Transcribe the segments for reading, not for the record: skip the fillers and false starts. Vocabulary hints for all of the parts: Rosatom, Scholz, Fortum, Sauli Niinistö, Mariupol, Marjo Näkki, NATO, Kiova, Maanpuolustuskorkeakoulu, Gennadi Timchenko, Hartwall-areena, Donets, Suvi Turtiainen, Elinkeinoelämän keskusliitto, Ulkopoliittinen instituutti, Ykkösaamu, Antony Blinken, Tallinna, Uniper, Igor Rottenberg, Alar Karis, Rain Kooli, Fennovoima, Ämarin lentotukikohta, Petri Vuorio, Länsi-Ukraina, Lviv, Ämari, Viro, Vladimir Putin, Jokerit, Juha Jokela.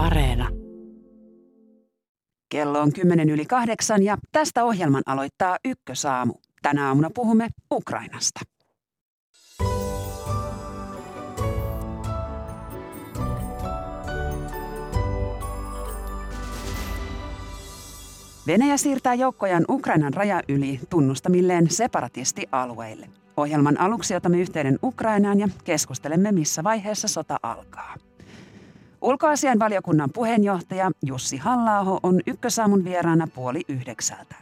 Hartwall-areena. Kello on 8:10 ja tästä ohjelman aloittaa Ykkösaamu. Tänä aamuna puhumme Ukrainasta. Venäjä siirtää joukkojaan Ukrainan raja yli tunnustamilleen separatistialueille. Ohjelman aluksi otamme yhteyden Ukrainaan ja keskustelemme, missä vaiheessa sota alkaa. Ulkoasiainvaliokunnan puheenjohtaja Jussi Halla-aho on Ykkösaamun vieraana 8:30.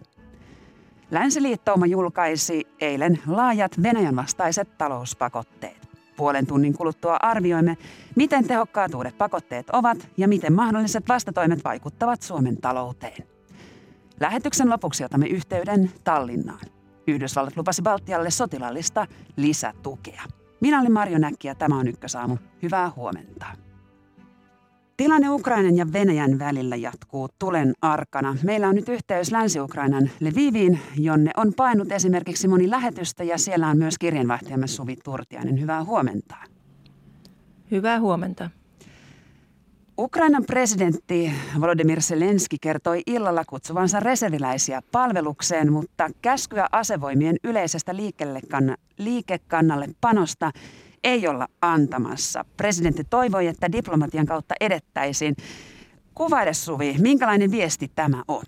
Länsiliittouma julkaisi eilen laajat Venäjän vastaiset talouspakotteet. Puolen tunnin kuluttua arvioimme, miten tehokkaat uudet pakotteet ovat ja miten mahdolliset vastatoimet vaikuttavat Suomen talouteen. Lähetyksen lopuksi otamme yhteyden Tallinnaan. Yhdysvallat lupasi Baltialle sotilaallista lisätukea. Minä olen Marjo Näkki ja tämä on Ykkösaamu. Hyvää huomenta. Tilanne Ukrainan ja Venäjän välillä jatkuu tulen arkana. Meillä on nyt yhteys Länsi-Ukrainan Lviviin, jonne on painut esimerkiksi moni lähetystä ja siellä on myös kirjeenvaihtajamme Suvi Turtiainen. Hyvää huomenta. Hyvää huomenta. Ukrainan presidentti Volodymyr Zelenskyi kertoi illalla kutsuvansa reserviläisiä palvelukseen, mutta käskyä asevoimien yleisestä liikekannalle panosta ei olla antamassa. Presidentti toivoi, että diplomatian kautta edettäisiin. Kuvaile, Suvi, minkälainen viesti tämä on?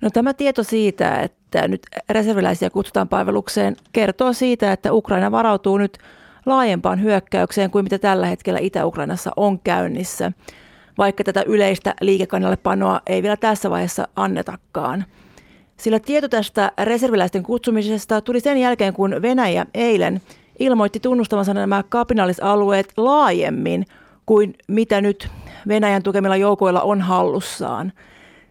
No, tämä tieto siitä, että nyt reserviläisiä kutsutaan palvelukseen, kertoo siitä, että Ukraina varautuu nyt laajempaan hyökkäykseen kuin mitä tällä hetkellä Itä-Ukrainassa on käynnissä, vaikka tätä yleistä liikekannallepanoa ei vielä tässä vaiheessa annetakaan. Sillä tieto tästä reserviläisten kutsumisesta tuli sen jälkeen, kun Venäjä eilen ilmoitti tunnustavansa nämä kapinallisalueet laajemmin kuin mitä nyt Venäjän tukemilla joukoilla on hallussaan.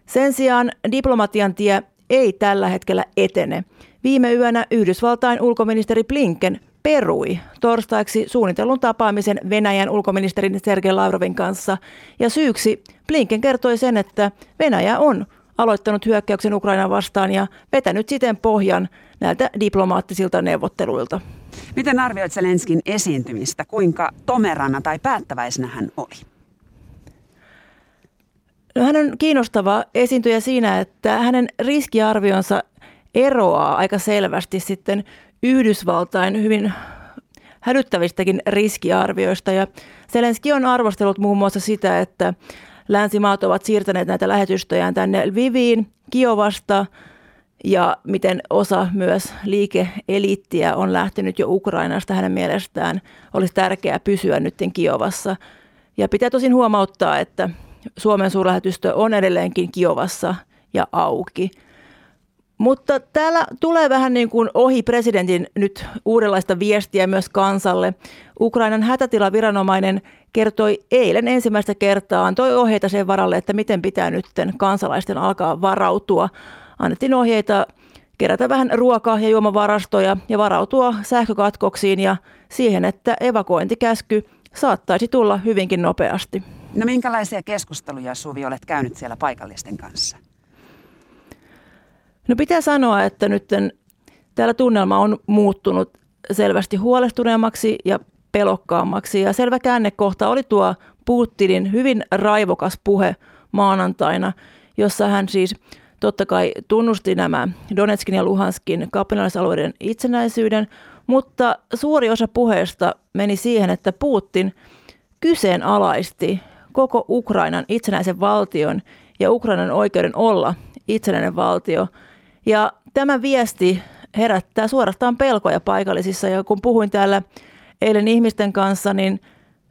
Sen sijaan diplomatian tie ei tällä hetkellä etene. Viime yönä Yhdysvaltain ulkoministeri Blinken perui torstaiksi suunnitellun tapaamisen Venäjän ulkoministerin Sergei Lavrovin kanssa, ja syyksi Blinken kertoi sen, että Venäjä on aloittanut hyökkäyksen Ukrainaan vastaan ja vetänyt siten pohjan näiltä diplomaattisilta neuvotteluilta. Miten arvioit Zelenskin esiintymistä? Kuinka tomerana tai päättäväisenä hän oli? No, hän on kiinnostava esiintyjä siinä, että hänen riskiarvionsa eroaa aika selvästi sitten Yhdysvaltain hyvin hälyttävistäkin riskiarvioista, ja Zelenskyi on arvostellut muun muassa sitä, että länsimaat ovat siirtäneet näitä lähetystöjään tänne Lviviin, Kiovasta, ja miten osa myös liike-eliittiä on lähtenyt jo Ukrainasta. Hänen mielestään olisi tärkeää pysyä nyt Kiovassa. Ja pitää tosin huomauttaa, että Suomen suurlähetystö on edelleenkin Kiovassa ja auki. Mutta täällä tulee vähän niin kuin ohi presidentin nyt uudenlaista viestiä myös kansalle. Ukrainan hätätilaviranomainen kertoi eilen ensimmäistä kertaa, antoi ohjeita sen varalle, että miten pitää nyt kansalaisten alkaa varautua. Annettiin ohjeita kerätä vähän ruokaa ja juomavarastoja ja varautua sähkökatkoksiin ja siihen, että evakuointikäsky saattaisi tulla hyvinkin nopeasti. No, minkälaisia keskusteluja, Suvi, olet käynyt siellä paikallisten kanssa? No, pitää sanoa, että nyt täällä tunnelma on muuttunut selvästi huolestuneemmaksi ja pelokkaammaksi. Ja selvä käännekohta oli tuo Putinin hyvin raivokas puhe maanantaina, jossa hän siis totta kai tunnusti nämä Donetskin ja Luhanskin kapinallisalueiden itsenäisyyden, mutta suuri osa puheesta meni siihen, että Putin kyseenalaisti koko Ukrainan itsenäisen valtion ja Ukrainan oikeuden olla itsenäinen valtio. Ja tämä viesti herättää suorastaan pelkoja paikallisissa, ja kun puhuin täällä eilen ihmisten kanssa, niin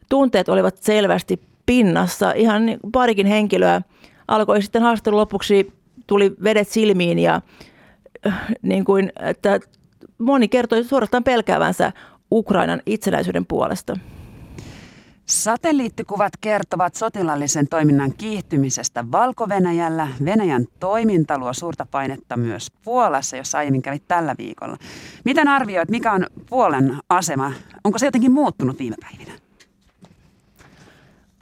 tunteet olivat selvästi pinnassa. Ihan parikin henkilöä alkoi sitten haastelun lopuksi, tuli vedet silmiin ja niin kuin, että moni kertoi suorastaan pelkäävänsä Ukrainan itsenäisyyden puolesta. Satelliittikuvat kertovat sotilaallisen toiminnan kiihtymisestä Valko-Venäjällä. Venäjän toiminta luo suurta painetta myös Puolassa, jossa aiemmin kävi tällä viikolla. Miten arvioit, mikä on Puolan asema? Onko se jotenkin muuttunut viime päivinä?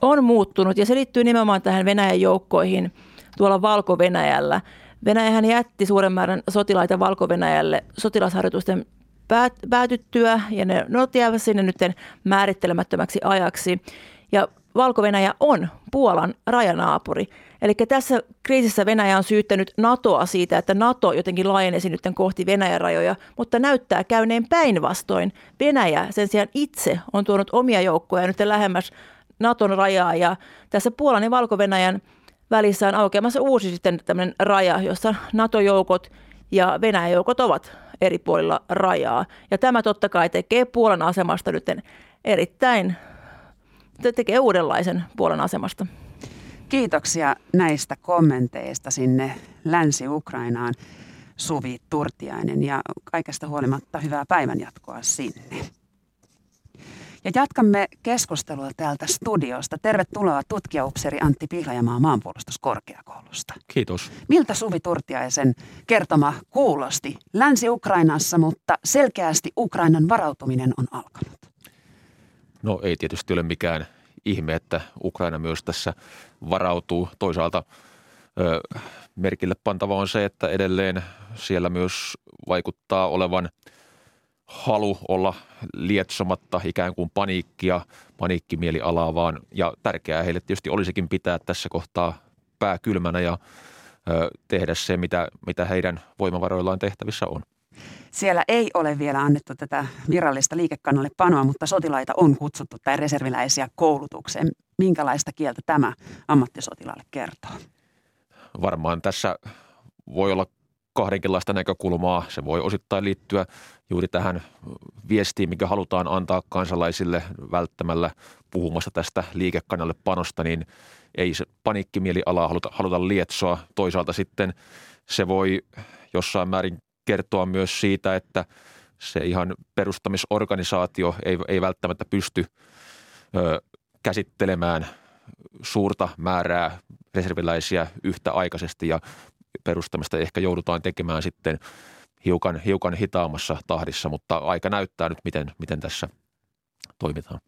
On muuttunut, ja se liittyy nimenomaan tähän Venäjän joukkoihin tuolla Valko-Venäjällä. Venäjähän jätti suuren määrän sotilaita Valko-Venäjälle sotilasharjoitusten päätyttyä, ja ne jäävät sinne nyt määrittelemättömäksi ajaksi. Ja Valko-Venäjä on Puolan rajanaapuri. Eli tässä kriisissä Venäjä on syyttänyt NATOa siitä, että NATO jotenkin laajenesi nyt kohti Venäjän rajoja, mutta näyttää käyneen päinvastoin. Venäjä sen sijaan itse on tuonut omia joukkoja nyt lähemmäs NATOn rajaa, ja tässä Puolan ja Valko-Venäjän välissä on aukeamassa uusi sitten tämmöinen raja, jossa NATO-joukot ja Venäjän joukot ovat eri puolilla rajaa. Ja tämä totta kai tekee Puolan asemasta nyt erittäin, tekee uudenlaisen Puolan asemasta. Kiitoksia näistä kommenteista sinne Länsi-Ukrainaan, Suvi Turtiainen, ja kaikesta huolimatta hyvää päivänjatkoa sinne. Ja jatkamme keskustelua täältä studiosta. Tervetuloa tutkijaupseeri Antti Pihlajamaa Maanpuolustuskorkeakoulusta. Kiitos. Miltä Suvi Turtiaisen kertoma kuulosti Länsi-Ukrainassa, mutta selkeästi Ukrainan varautuminen on alkanut? No ei tietysti ole mikään ihme, että Ukraina myös tässä varautuu. Toisaalta merkille pantava on se, että edelleen siellä myös vaikuttaa olevan halu olla lietsomatta ikään kuin paniikkimielialaa vaan. Ja tärkeää heille tietysti olisikin pitää tässä kohtaa pää kylmänä ja tehdä se, mitä heidän voimavaroillaan tehtävissä on. Siellä ei ole vielä annettu tätä virallista liikekannalle panoa, mutta sotilaita on kutsuttu tai reserviläisiä koulutukseen. Minkälaista kieltä tämä ammattisotilaalle kertoo? Varmaan tässä voi olla kahdenkinlaista näkökulmaa. Se voi osittain liittyä juuri tähän viestiin, mikä halutaan antaa kansalaisille välttämällä puhumasta tästä liikekannalle panosta, niin ei se paniikkimielialaa haluta lietsoa. Toisaalta sitten se voi jossain määrin kertoa myös siitä, että se ihan perustamisorganisaatio ei välttämättä pysty käsittelemään suurta määrää reserviläisiä yhtäaikaisesti, ja perustamista ehkä joudutaan tekemään sitten hiukan hitaammassa tahdissa, mutta aika näyttää nyt, miten tässä toimitaan.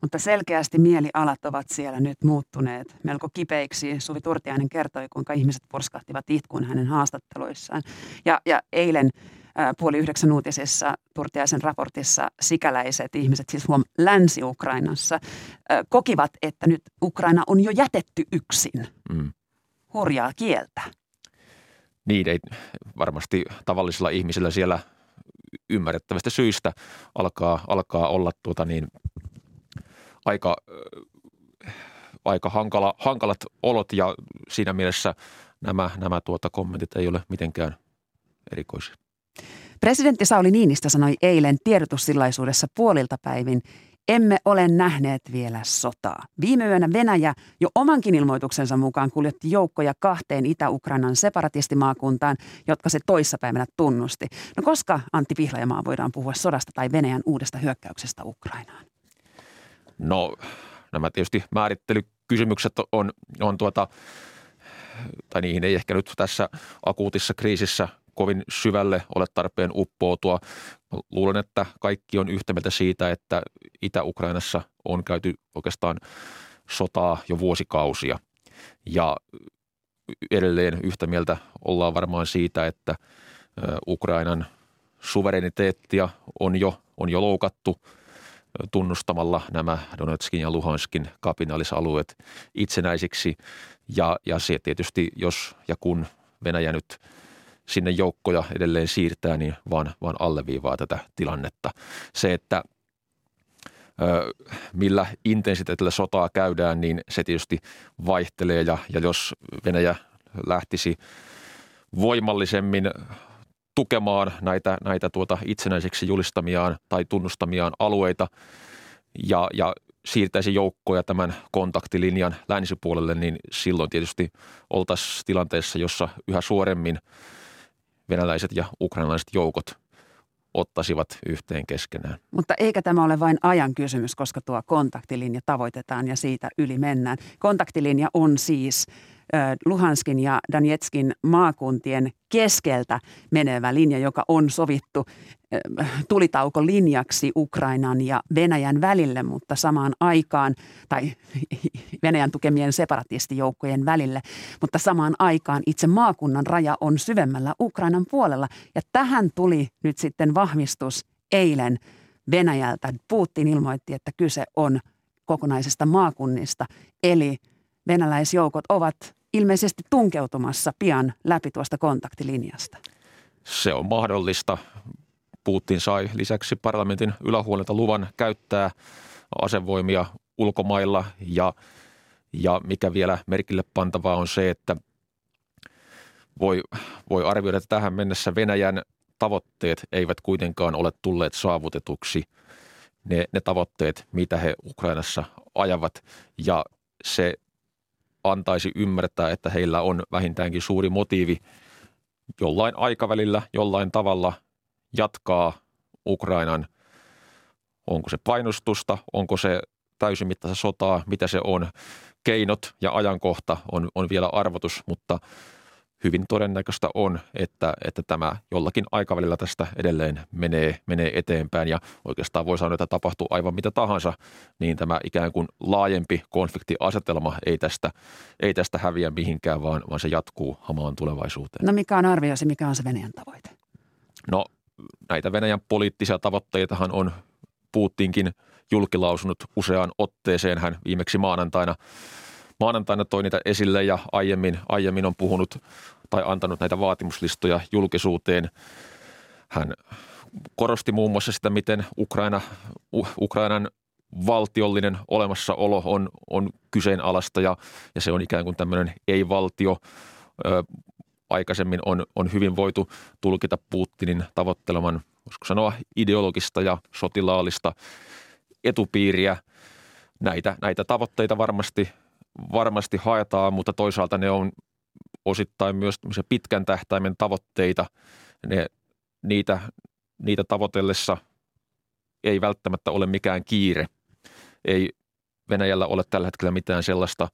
Mutta selkeästi mielialat ovat siellä nyt muuttuneet melko kipeiksi. Suvi Turtiainen kertoi, kuinka ihmiset purskahtivat itkuun hänen haastatteluissaan. Ja eilen 8:30 uutisissa Turtiaisen raportissa sikäläiset ihmiset, siis Länsi-Ukrainassa, kokivat, että nyt Ukraina on jo jätetty yksin. Hurjaa kieltä. Niin, ei varmasti tavallisilla ihmisillä siellä ymmärrettävästä syistä alkaa olla aika hankalat olot, ja siinä mielessä nämä kommentit ei ole mitenkään erikoisia. Presidentti Sauli Niinistö sanoi eilen tiedotustilaisuudessa puolilta päivin: emme ole nähneet vielä sotaa. Viime yönä Venäjä jo omankin ilmoituksensa mukaan kuljetti joukkoja 2 Itä-Ukrainan separatistimaakuntaan, jotka se toissapäivänä tunnusti. No koska, Antti Pihlajamaa, voidaan puhua sodasta tai Venäjän uudesta hyökkäyksestä Ukrainaan? No nämä tietysti määrittelykysymykset tai niihin ei ehkä nyt tässä akuutissa kriisissä kovin syvälle ole tarpeen uppoutua. Luulen, että kaikki on yhtä mieltä siitä, että Itä-Ukrainassa on käyty oikeastaan sotaa jo vuosikausia. Ja edelleen yhtä mieltä ollaan varmaan siitä, että Ukrainan suvereniteettia on jo loukattu tunnustamalla nämä Donetskin ja Luhanskin kapinallisalueet itsenäisiksi. Ja se tietysti, jos ja kun Venäjä nyt sinne joukkoja edelleen siirtää, niin vaan alleviivaa tätä tilannetta. Se, että millä intensiteetillä sotaa käydään, niin se tietysti vaihtelee, ja jos Venäjä lähtisi voimallisemmin tukemaan näitä itsenäiseksi julistamiaan tai tunnustamiaan alueita ja siirtäisi joukkoja tämän kontaktilinjan länsipuolelle, niin silloin tietysti oltaisiin tilanteessa, jossa yhä suoremmin venäläiset ja ukrainalaiset joukot ottaisivat yhteen keskenään. Mutta eikä tämä ole vain ajan kysymys, koska tuo kontaktilinja tavoitetaan ja siitä yli mennään. Kontaktilinja on siis Luhanskin ja Donetskin maakuntien keskeltä menevä linja, joka on sovittu tulitaukolinjaksi Ukrainan ja Venäjän välille, mutta samaan aikaan, tai Venäjän tukemien separatistijoukkojen välille, mutta samaan aikaan itse maakunnan raja on syvemmällä Ukrainan puolella. Ja tähän tuli nyt sitten vahvistus eilen Venäjältä. Putin ilmoitti, että kyse on kokonaisista maakunnista. Eli venäläisjoukot ovat ilmeisesti tunkeutumassa pian läpi tuosta kontaktilinjasta. Se on mahdollista. Putin sai lisäksi parlamentin ylähuoneelta luvan käyttää asevoimia ulkomailla ja mikä vielä merkille pantavaa on se, että voi arvioida, että tähän mennessä Venäjän tavoitteet eivät kuitenkaan ole tulleet saavutetuksi. Ne tavoitteet, mitä he Ukrainassa ajavat, ja se antaisi ymmärtää, että heillä on vähintäänkin suuri motiivi jollain aikavälillä, jollain tavalla jatkaa Ukrainan, onko se painostusta, onko se täysimittaista sotaa, mitä se on. Keinot ja ajankohta on vielä arvotus, mutta hyvin todennäköistä on, että tämä jollakin aikavälillä tästä edelleen menee eteenpäin, ja oikeastaan voi sanoa, että tapahtuu aivan mitä tahansa, niin tämä ikään kuin laajempi konfliktiasetelma ei tästä häviä mihinkään, vaan se jatkuu hamaan tulevaisuuteen. No mikä on arvioisi, mikä on se Venäjän tavoite? No näitä Venäjän poliittisia tavoitteitahan on Putinkin julkilausunut useaan otteeseen. Hän viimeksi maanantaina toi niitä esille ja aiemmin on puhunut tai antanut näitä vaatimuslistoja julkisuuteen. Hän korosti muun muassa sitä, miten Ukrainan valtiollinen olemassaolo on kyseenalaista ja se on ikään kuin tämmöinen ei-valtio. Aikaisemmin on hyvin voitu tulkita Putinin tavoitteleman, voisiko sanoa, ideologista ja sotilaallista etupiiriä. Näitä tavoitteita varmasti haetaan, mutta toisaalta ne on osittain myös pitkän tähtäimen tavoitteita. Niitä tavoitellessa ei välttämättä ole mikään kiire. Ei Venäjällä ole tällä hetkellä mitään sellaista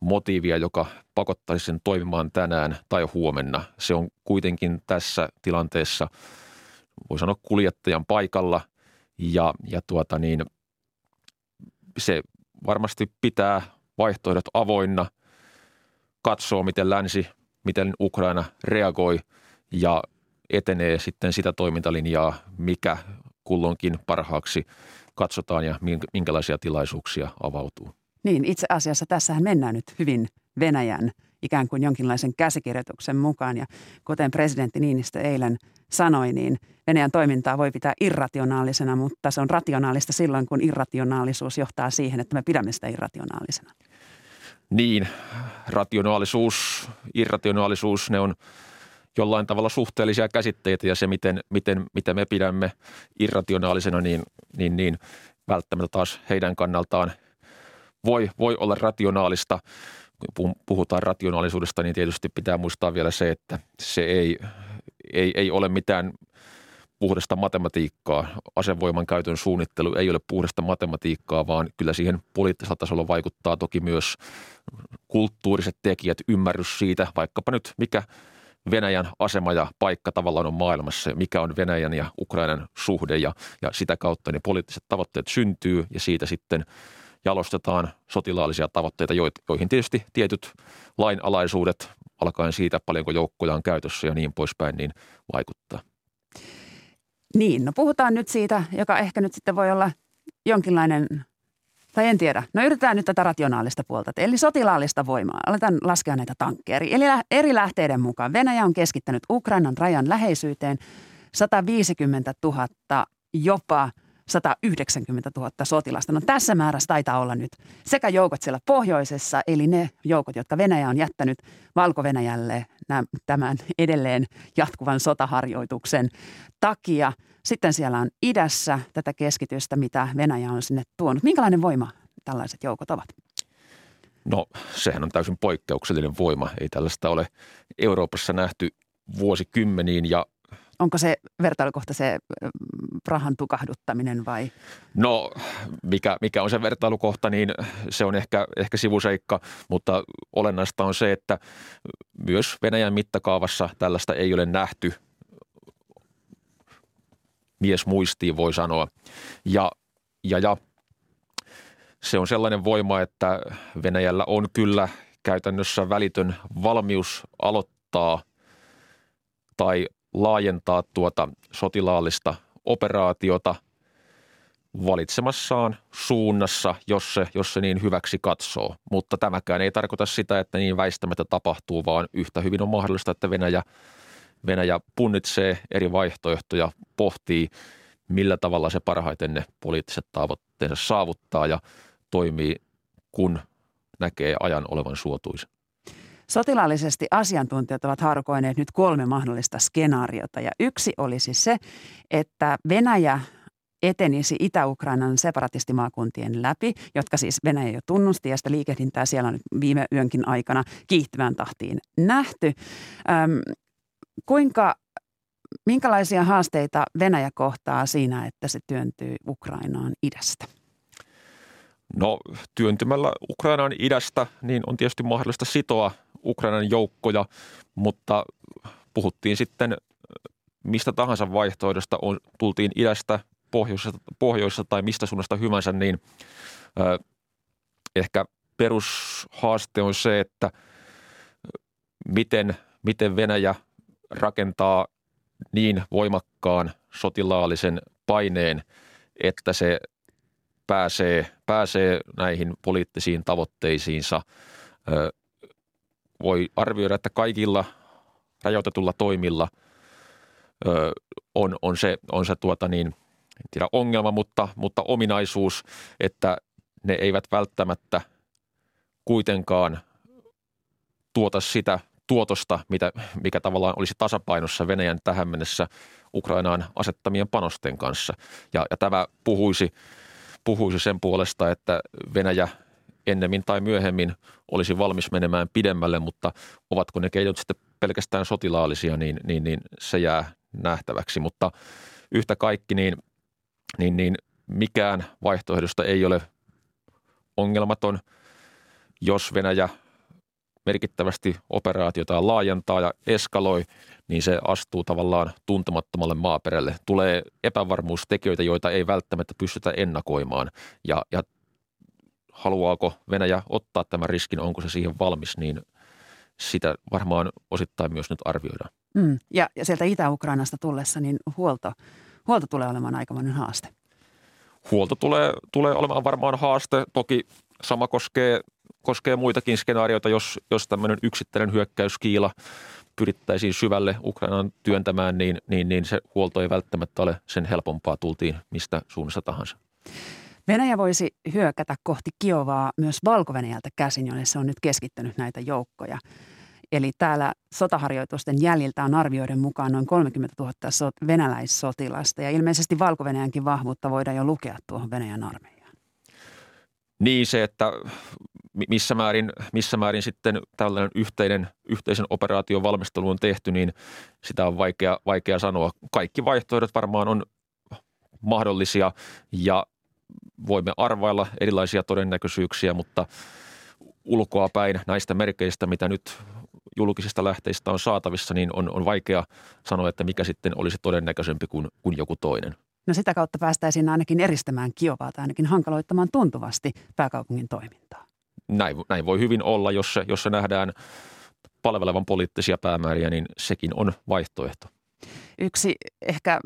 motiivia, joka pakottaisi sen toimimaan tänään tai huomenna. Se on kuitenkin tässä tilanteessa, voi sanoa, kuljettajan paikalla ja se varmasti pitää vaihtoehdot avoinna, katsoo miten Ukraina reagoi ja etenee sitten sitä toimintalinjaa, mikä kulloinkin parhaaksi katsotaan ja minkälaisia tilaisuuksia avautuu. Niin, itse asiassa tässähän mennään nyt hyvin Venäjän ikään kuin jonkinlaisen käsikirjoituksen mukaan. Ja kuten presidentti Niinistö eilen sanoi, niin Venäjän toimintaa voi pitää irrationaalisena, mutta se on rationaalista silloin, kun irrationaalisuus johtaa siihen, että me pidämme sitä irrationaalisena. Niin, rationaalisuus, irrationaalisuus, ne on jollain tavalla suhteellisia käsitteitä ja se, mitä me pidämme irrationaalisena, niin välttämättä taas heidän kannaltaan voi olla rationaalista. Kun puhutaan rationaalisuudesta, niin tietysti pitää muistaa vielä se, että se ei ole mitään puhdasta matematiikkaa. Asevoiman käytön suunnittelu ei ole puhdasta matematiikkaa, vaan kyllä siihen poliittisella tasolla vaikuttaa toki myös kulttuuriset tekijät, ymmärrys siitä, vaikkapa nyt mikä Venäjän asema ja paikka tavallaan on maailmassa ja mikä on Venäjän ja Ukrainan suhde ja sitä kautta ne poliittiset tavoitteet syntyy ja siitä sitten jalostetaan sotilaallisia tavoitteita, joihin tietysti tietyt lainalaisuudet, alkaen siitä paljonko joukkoja on käytössä ja niin poispäin, niin vaikuttaa. Niin, no puhutaan nyt siitä, joka ehkä nyt sitten voi olla jonkinlainen, tai en tiedä. No yritetään nyt tätä rationaalista puolta, eli sotilaallista voimaa. Aletaan laskea näitä tankkeja. Eli eri lähteiden mukaan Venäjä on keskittänyt Ukrainan rajan läheisyyteen 150 000 jopa 190 000 sotilasta. No tässä määrässä taitaa olla nyt sekä joukot siellä pohjoisessa, eli ne joukot, jotka Venäjä on jättänyt Valko-Venäjälle tämän edelleen jatkuvan sotaharjoituksen takia. Sitten siellä on idässä tätä keskitystä, mitä Venäjä on sinne tuonut. Minkälainen voima tällaiset joukot ovat? No sehän on täysin poikkeuksellinen voima. Ei tällaista ole Euroopassa nähty vuosikymmeniin ja onko se vertailukohta se Prahan tukahduttaminen vai? No, mikä on se vertailukohta, niin se on ehkä sivuseikka, mutta olennaista on se, että myös Venäjän mittakaavassa tällaista ei ole nähty. Mies muistiin voi sanoa. Ja se on sellainen voima, että Venäjällä on kyllä käytännössä välitön valmius aloittaa tai laajentaa tuota sotilaallista operaatiota valitsemassaan suunnassa, jos se niin hyväksi katsoo. Mutta tämäkään ei tarkoita sitä, että niin väistämättä tapahtuu, vaan yhtä hyvin on mahdollista, että Venäjä punnitsee eri vaihtoehtoja, pohtii, millä tavalla se parhaiten ne poliittiset tavoitteensa saavuttaa ja toimii, kun näkee ajan olevan suotuisa. Sotilaallisesti asiantuntijat ovat harkoineet nyt 3 mahdollista skenaariota ja yksi olisi se, että Venäjä etenisi Itä-Ukrainan separatistimakuntien läpi, jotka siis Venäjä jo tunnusti ja sitä liikehdintää siellä on nyt viime yönkin aikana kiihtyvään tahtiin nähty. Minkälaisia haasteita Venäjä kohtaa siinä, että se työntyy Ukrainaan idästä? No työntymällä Ukrainaan idästä niin on tietysti mahdollista sitoa Ukrainan joukkoja, mutta puhuttiin sitten mistä tahansa vaihtoehdosta, tultiin idästä, pohjoisesta tai mistä suunnasta hyvänsä, niin ehkä perushaaste on se, että miten Venäjä rakentaa niin voimakkaan sotilaallisen paineen, että se pääsee näihin poliittisiin tavoitteisiinsa. Voi arvioida, että kaikilla rajoitetulla toimilla on se ongelma, mutta ominaisuus, että ne eivät välttämättä kuitenkaan tuota sitä tuotosta, mikä tavallaan olisi tasapainossa Venäjän tähän mennessä Ukrainaan asettamien panosten kanssa. Ja tämä puhuisi sen puolesta, että Venäjä ennemmin tai myöhemmin olisi valmis menemään pidemmälle, mutta ovatko ne keinot sitten pelkästään sotilaallisia, niin se jää nähtäväksi. Mutta yhtä kaikki, niin mikään vaihtoehdosta ei ole ongelmaton, jos Venäjä merkittävästi operaatiota laajentaa ja eskaloi, niin se astuu tavallaan tuntemattomalle maaperälle. Tulee epävarmuustekijöitä, joita ei välttämättä pystytä ennakoimaan. Ja haluaako Venäjä ottaa tämän riskin, onko se siihen valmis, niin sitä varmaan osittain myös nyt arvioidaan. Ja sieltä Itä-Ukrainasta tullessa, niin huolto tulee olemaan aikamoinen haaste. Huolto tulee olemaan varmaan haaste. Toki sama koskee muitakin skenaarioita, jos tämmöinen yksittäinen hyökkäyskiila pyrittäisiin syvälle Ukrainaan työntämään, niin se huolto ei välttämättä ole sen helpompaa, tultiin mistä suunnasta tahansa. Venäjä voisi hyökätä kohti Kiovaa myös Valko-Venäjältä käsin, jonne se on nyt keskittänyt näitä joukkoja. Eli täällä sotaharjoitusten jäljiltä on arvioiden mukaan noin 30 000 venäläissotilasta ja ilmeisesti Valko-Venäjänkin vahvuutta voidaan jo lukea tuohon Venäjän armeijaan. Niin se, että missä määrin sitten tällainen yhteisen operaation valmistelu on tehty, niin sitä on vaikea sanoa. Kaikki vaihtoehdot varmaan on mahdollisia ja voimme arvailla erilaisia todennäköisyyksiä, mutta ulkoapäin näistä merkeistä, mitä nyt julkisista lähteistä on saatavissa, niin on vaikea sanoa, että mikä sitten olisi todennäköisempi kuin joku toinen. No sitä kautta päästäisiin ainakin eristämään Kiovaa tai ainakin hankaloittamaan tuntuvasti pääkaupungin toimintaa. Näin voi hyvin olla, jos se nähdään palvelevan poliittisia päämääriä, niin sekin on vaihtoehto. Yksi ehkä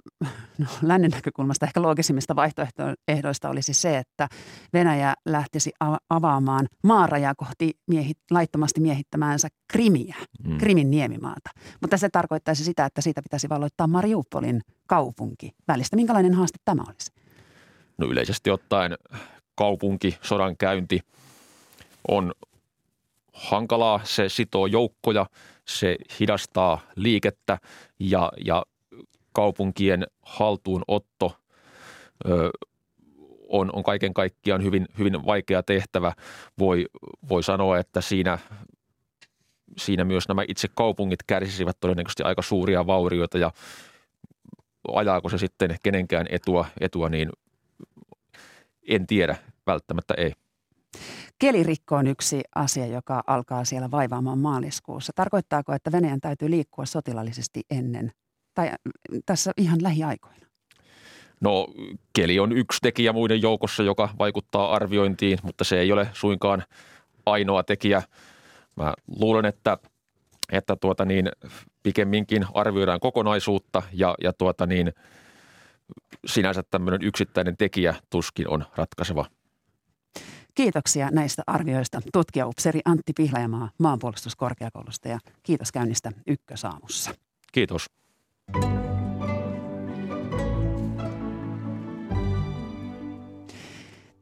lännen näkökulmasta ehkä loogisimmista vaihtoehdoista olisi se, että Venäjä lähtisi avaamaan maarajaa kohti laittomasti miehittämäänsä Krimiä, Krimin niemimaata. Mutta se tarkoittaisi sitä, että siitä pitäisi valloittaa Mariupolin kaupunki välistä. Minkälainen haaste tämä olisi? No yleisesti ottaen kaupunki, sodan käynti on hankalaa, se sitoo joukkoja, se hidastaa liikettä ja kaupunkien haltuunotto on kaiken kaikkiaan hyvin vaikea tehtävä. Voi sanoa, että siinä myös nämä itse kaupungit kärsisivät todennäköisesti aika suuria vaurioita ja ajaako se sitten kenenkään etua niin en tiedä, välttämättä ei. Kelirikko on yksi asia, joka alkaa siellä vaivaamaan maaliskuussa. Tarkoittaako, että Venäjän täytyy liikkua sotilaallisesti ennen tai tässä ihan lähiaikoina? No keli on yksi tekijä muiden joukossa, joka vaikuttaa arviointiin, mutta se ei ole suinkaan ainoa tekijä. Mä luulen, että pikemminkin arvioidaan kokonaisuutta ja sinänsä tämmöinen yksittäinen tekijä tuskin on ratkaiseva. Kiitoksia näistä arvioista tutkijaupseeri Antti Pihlajamaa Maanpuolustuskorkeakoulusta ja kiitos käynnistä Ykkösaamussa. Kiitos.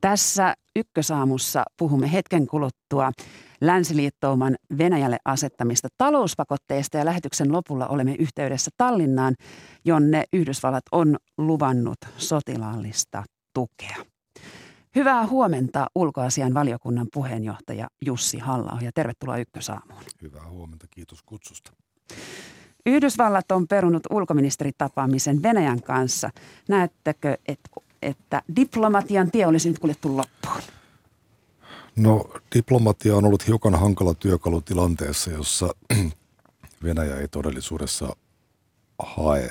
Tässä Ykkösaamussa puhumme hetken kuluttua Länsiliittouman Venäjälle asettamista talouspakotteista ja lähetyksen lopulla olemme yhteydessä Tallinnaan, jonne Yhdysvallat on luvannut sotilaallista tukea. Hyvää huomenta ulkoasiainvaliokunnan puheenjohtaja Jussi Halla-aho ja tervetuloa Ykkösaamuun. Hyvää huomenta, kiitos kutsusta. Yhdysvallat on perunut ulkoministeritapaamisen Venäjän kanssa. Näettekö, että diplomatian tie olisi nyt kuljettu loppuun? No, diplomatia on ollut hiukan hankala työkalu tilanteessa, jossa Venäjä ei todellisuudessa hae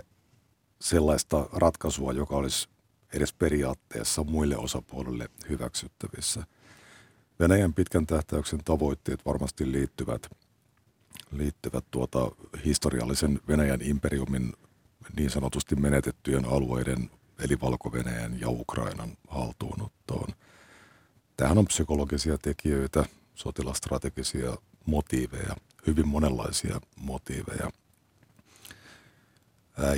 sellaista ratkaisua, joka olisi edes periaatteessa muille osapuolille hyväksyttävissä. Venäjän pitkän tähtäyksen tavoitteet varmasti liittyvät historiallisen Venäjän imperiumin niin sanotusti menetettyjen alueiden eli Valko-Venäjän ja Ukrainan haltuunottoon. Tähän on psykologisia tekijöitä, sotilastrategisia motiiveja, hyvin monenlaisia motiiveja.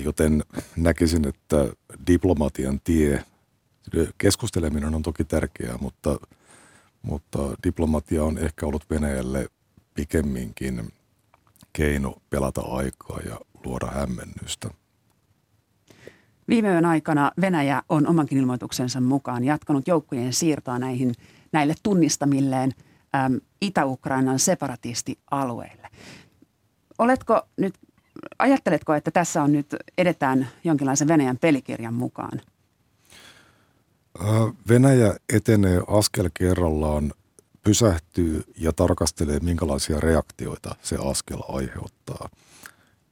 Joten näkisin, että diplomatian tie, keskusteleminen on toki tärkeää, mutta diplomatia on ehkä ollut Venäjälle pikemminkin keino pelata aikaa ja luoda hämmennystä. Viime yön aikana Venäjä on omankin ilmoituksensa mukaan jatkanut joukkojen siirtoa näille tunnistamilleen Itä-Ukrainan separatistialueille. Ajatteletko, että tässä on nyt edetään jonkinlaisen Venäjän pelikirjan mukaan? Venäjä etenee askel kerrallaan, pysähtyy ja tarkastelee, minkälaisia reaktioita se askel aiheuttaa.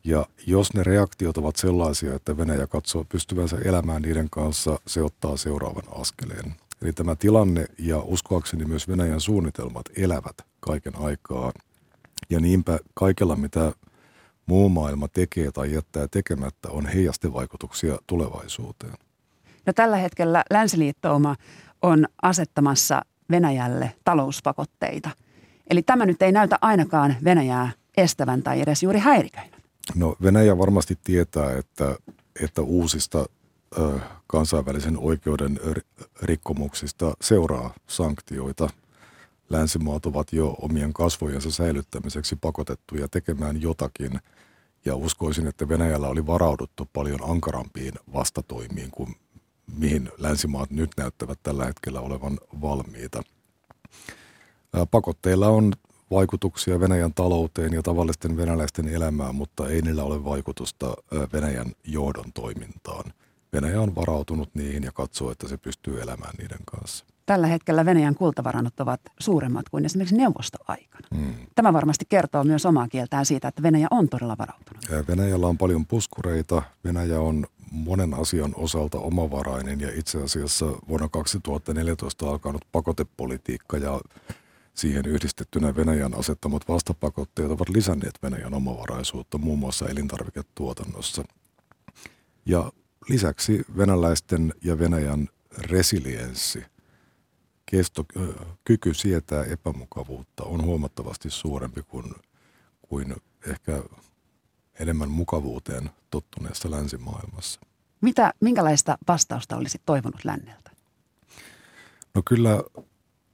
Ja jos ne reaktiot ovat sellaisia, että Venäjä katsoo pystyvänsä elämään niiden kanssa, se ottaa seuraavan askeleen. Eli tämä tilanne ja uskoakseni myös Venäjän suunnitelmat elävät kaiken aikaa. Ja niinpä kaikella, mitä muu maailma tekee tai jättää tekemättä, on heijastevaikutuksia tulevaisuuteen. No, tällä hetkellä Länsiliittouma on asettamassa Venäjälle talouspakotteita. Eli tämä nyt ei näytä ainakaan Venäjää estävän tai edes juuri häiriköivän. No, Venäjä varmasti tietää, että uusista kansainvälisen oikeuden rikkomuksista seuraa sanktioita. Länsimaat ovat jo omien kasvojensa säilyttämiseksi pakotettuja tekemään jotakin, ja uskoisin, että Venäjällä oli varauduttu paljon ankarampiin vastatoimiin kuin mihin länsimaat nyt näyttävät tällä hetkellä olevan valmiita. Pakotteilla on vaikutuksia Venäjän talouteen ja tavallisten venäläisten elämään, mutta ei niillä ole vaikutusta Venäjän johdon toimintaan. Venäjä on varautunut niihin ja katsoo, että se pystyy elämään niiden kanssa. Tällä hetkellä Venäjän kultavarannot ovat suuremmat kuin esimerkiksi neuvostoaikana. Tämä varmasti kertoo myös omaa kieltään siitä, että Venäjä on todella varautunut. Venäjällä on paljon puskureita. Venäjä on monen asian osalta omavarainen ja itse asiassa vuonna 2014 alkanut pakotepolitiikka ja siihen yhdistettynä Venäjän asettamat vastapakotteet ovat lisänneet Venäjän omavaraisuutta muun muassa elintarviketuotannossa. Ja lisäksi venäläisten ja Venäjän resilienssi, kyky sietää epämukavuutta on huomattavasti suurempi kuin ehkä enemmän mukavuuteen tottuneessa länsimaailmassa. Minkälaista vastausta olisit toivonut länneltä? No, kyllä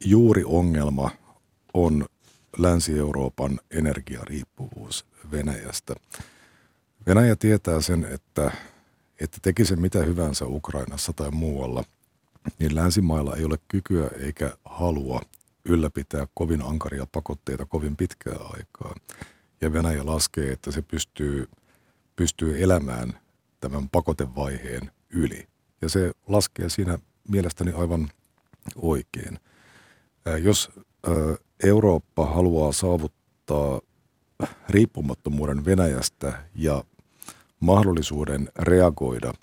juuri ongelma on Länsi-Euroopan energiariippuvuus Venäjästä. Venäjä tietää sen, että teki sen mitä hyvänsä Ukrainassa tai muualla, niin länsimailla ei ole kykyä eikä halua ylläpitää kovin ankaria pakotteita kovin pitkää aikaa. Ja Venäjä laskee, että se pystyy elämään tämän pakotevaiheen yli. Ja se laskee siinä mielestäni aivan oikein. Jos Eurooppa haluaa saavuttaa riippumattomuuden Venäjästä ja mahdollisuuden reagoida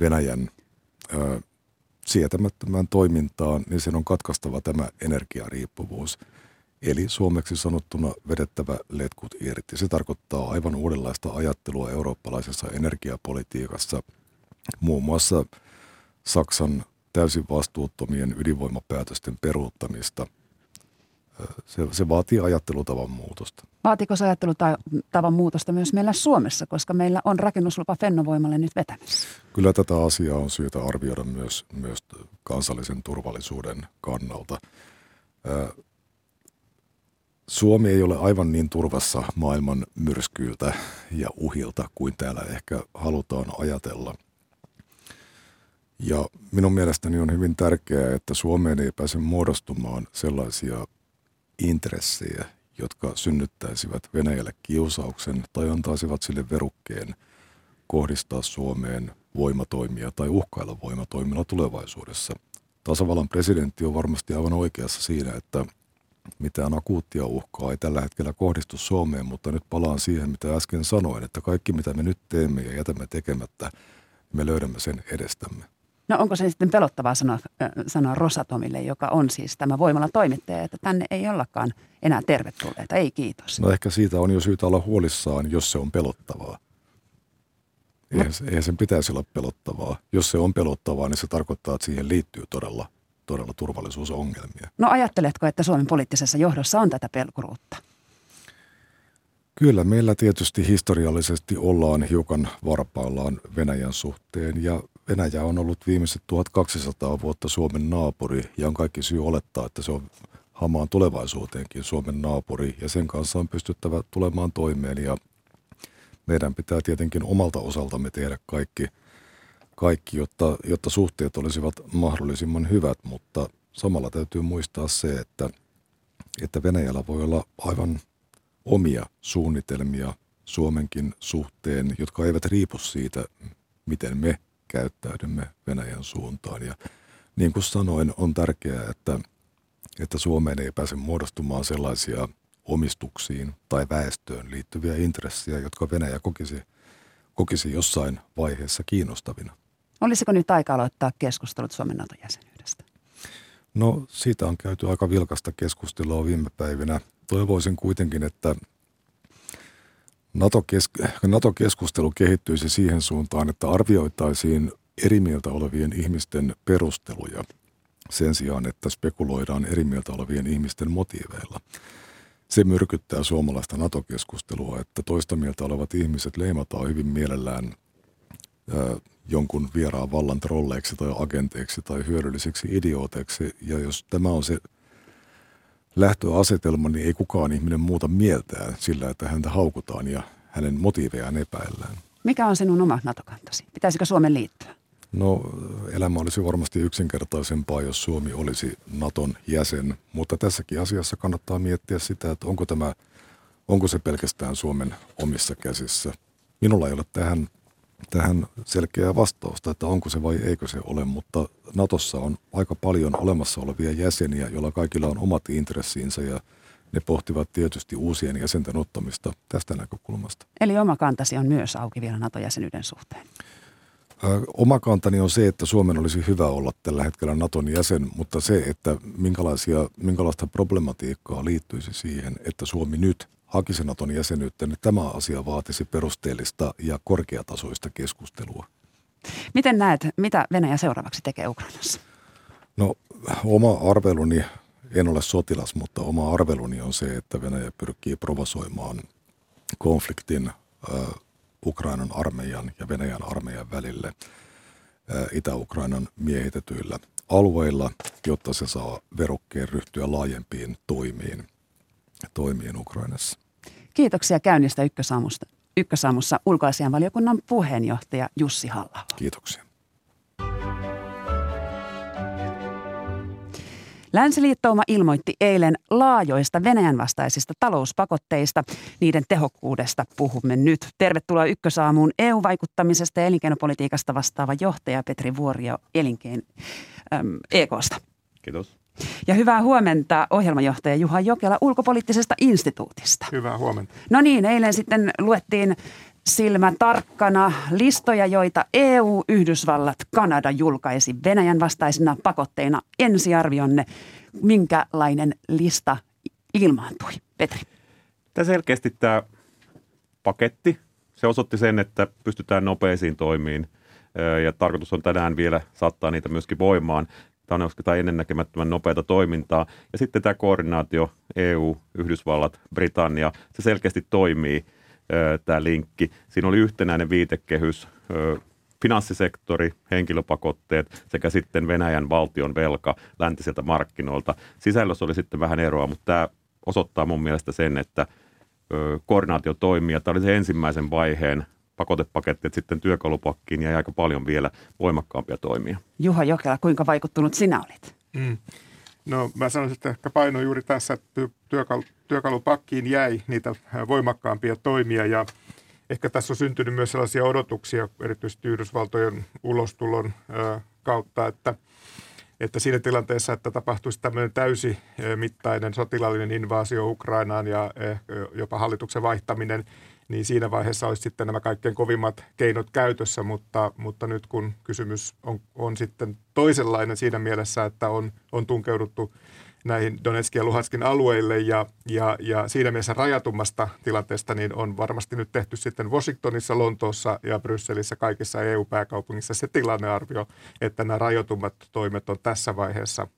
Venäjän sietämättömään toimintaan, niin sen on katkaistava tämä energiariippuvuus. Eli suomeksi sanottuna vedettävä letkut irti. Se tarkoittaa aivan uudenlaista ajattelua eurooppalaisessa energiapolitiikassa, muun muassa Saksan täysin vastuuttomien ydinvoimapäätösten peruuttamista. Se vaatii ajattelutavan muutosta. Vaatiiko se ajattelutavan muutosta myös meillä Suomessa, koska meillä on rakennuslupa Fennovoimalle nyt vetämässä? Kyllä tätä asiaa on syytä arvioida myös kansallisen turvallisuuden kannalta. Suomi ei ole aivan niin turvassa maailman myrskyiltä ja uhilta kuin täällä ehkä halutaan ajatella. Ja minun mielestäni on hyvin tärkeää, että Suomeen ei pääse muodostumaan sellaisia intressejä, jotka synnyttäisivät Venäjälle kiusauksen tai antaisivat sille verukkeen kohdistaa Suomeen voimatoimia tai uhkailla voimatoimilla tulevaisuudessa. Tasavallan presidentti on varmasti aivan oikeassa siinä, että mitään akuuttia uhkaa ei tällä hetkellä kohdistu Suomeen, mutta nyt palaan siihen, mitä äsken sanoin, että kaikki mitä me nyt teemme ja jätämme tekemättä, me löydämme sen edestämme. No onko se sitten pelottavaa sanoa Rosatomille, joka on siis tämä voimalla toimittaja, että tänne ei ollakaan enää tervetulleita, ei kiitos. No ehkä siitä on jo syytä olla huolissaan, jos se on pelottavaa. Eihän sen pitäisi olla pelottavaa. Jos se on pelottavaa, niin se tarkoittaa, että siihen liittyy todella turvallisuusongelmia. No ajatteletko, että Suomen poliittisessa johdossa on tätä pelkuruutta? Kyllä meillä tietysti historiallisesti ollaan hiukan varpaillaan Venäjän suhteen ja Venäjä on ollut viimeiset 1200 vuotta Suomen naapuri ja on kaikki syy olettaa, että se on hamaan tulevaisuuteenkin Suomen naapuri ja sen kanssa on pystyttävä tulemaan toimeen ja meidän pitää tietenkin omalta osaltamme tehdä kaikki jotta suhteet olisivat mahdollisimman hyvät, mutta samalla täytyy muistaa se, että Venäjällä voi olla aivan omia suunnitelmia Suomenkin suhteen, jotka eivät riipu siitä, miten me käyttäydymme Venäjän suuntaan. Ja niin kuin sanoin, on tärkeää, että Suomeen ei pääse muodostumaan sellaisia omistuksiin tai väestöön liittyviä intressejä, jotka Venäjä kokisi jossain vaiheessa kiinnostavina. Olisiko nyt aika aloittaa keskustelut Suomen NATO-jäsenyydestä? No siitä on käyty aika vilkasta keskustelua viime päivinä. Toivoisin kuitenkin, että NATO-keskustelu kehittyisi siihen suuntaan, että arvioitaisiin eri mieltä olevien ihmisten perusteluja sen sijaan, että spekuloidaan eri mieltä olevien ihmisten motiiveilla. Se myrkyttää suomalaista NATO-keskustelua, että toista mieltä olevat ihmiset leimataan hyvin mielellään jonkun vieraan vallan trolleiksi tai agenteiksi tai hyödyllisiksi idiooteiksi. Ja jos tämä on se lähtöasetelma, niin ei kukaan ihminen muuta mieltään sillä, että häntä haukutaan ja hänen motiivejaan epäillään. Mikä on sinun oma NATO-kantasi? Pitäisikö Suomen liittyä? No elämä olisi varmasti yksinkertaisempaa, jos Suomi olisi Naton jäsen, mutta tässäkin asiassa kannattaa miettiä sitä, että onko se pelkästään Suomen omissa käsissä. Minulla ei ole tähän selkeää vastausta, että onko se vai eikö se ole, mutta Natossa on aika paljon olemassa olevia jäseniä, joilla kaikilla on omat intressiinsä ja ne pohtivat tietysti uusien jäsenten ottamista tästä näkökulmasta. Eli oma kantasi on myös auki vielä NATO-jäsenyyden suhteen? Oma kantani on se, että Suomen olisi hyvä olla tällä hetkellä Naton jäsen, mutta se, että minkälaista problematiikkaa liittyisi siihen, että Suomi nyt hakisi Naton jäsenyyttä, niin tämä asia vaatisi perusteellista ja korkeatasoista keskustelua. Miten näet, mitä Venäjä seuraavaksi tekee Ukrainassa? No oma arveluni, en ole sotilas, mutta oma arveluni on se, että Venäjä pyrkii provosoimaan konfliktin Ukrainan armeijan ja Venäjän armeijan välille Itä-Ukrainan miehitetyillä alueilla, jotta se saa verukkeen ryhtyä laajempiin toimiin Ukrainassa. Kiitoksia käynnistä Ykkösaamussa ulkoasiainvaliokunnan puheenjohtaja Jussi Halla-aho. Kiitoksia. Länsiliittouma ilmoitti eilen laajoista Venäjän vastaisista talouspakotteista. Niiden tehokkuudesta puhumme nyt. Tervetuloa Ykkösaamuun EU-vaikuttamisesta ja elinkeinopolitiikasta vastaava johtaja Petri Vuorio EK:sta. Kiitos. Ja hyvää huomenta ohjelmajohtaja Juha Jokela Ulkopoliittisesta instituutista. Hyvää huomenta. No niin, eilen sitten luettiin silmä tarkkana listoja, joita EU, Yhdysvallat, Kanada julkaisi Venäjän vastaisina pakotteina. Ensiarvionne, minkälainen lista ilmaantui? Petri. Tämä selkeästi tämä paketti, se osoitti sen, että pystytään nopeisiin toimiin. ja tarkoitus on tänään vielä saattaa niitä myöskin voimaan. Tämä on ennennäkemättömän nopeata toimintaa. Ja sitten tämä koordinaatio EU, Yhdysvallat, Britannia, se selkeästi toimii tämä linkki. Siinä oli yhtenäinen viitekehys, finanssisektori, henkilöpakotteet sekä sitten Venäjän valtion velka läntisiltä markkinoilta. Sisällössä oli sitten vähän eroa, mutta tämä osoittaa mun mielestä sen, että koordinaatio toimii. Tämä oli se ensimmäisen vaiheen pakotepaketti, että sitten työkalupakkiin jäi aika paljon vielä voimakkaampia toimia. Juha Jokela, kuinka vaikuttunut sinä olit? No mä sanoisin, että ehkä paino juuri tässä, että työkalupakkiin jäi niitä voimakkaampia toimia ja ehkä tässä on syntynyt myös sellaisia odotuksia, erityisesti Yhdysvaltojen ulostulon kautta, että siinä tilanteessa, että tapahtuisi tämmöinen täysimittainen sotilaallinen invaasio Ukrainaan ja jopa hallituksen vaihtaminen, niin siinä vaiheessa olisi sitten nämä kaikkein kovimmat keinot käytössä, mutta nyt kun kysymys on sitten toisenlainen siinä mielessä, että on tunkeuduttu näihin Donetskin ja Luhanskin alueille ja siinä mielessä rajatummasta tilanteesta, niin on varmasti nyt tehty sitten Washingtonissa, Lontoossa ja Brysselissä, kaikissa EU-pääkaupungissa se tilannearvio, että nämä rajoitummat toimet on tässä vaiheessa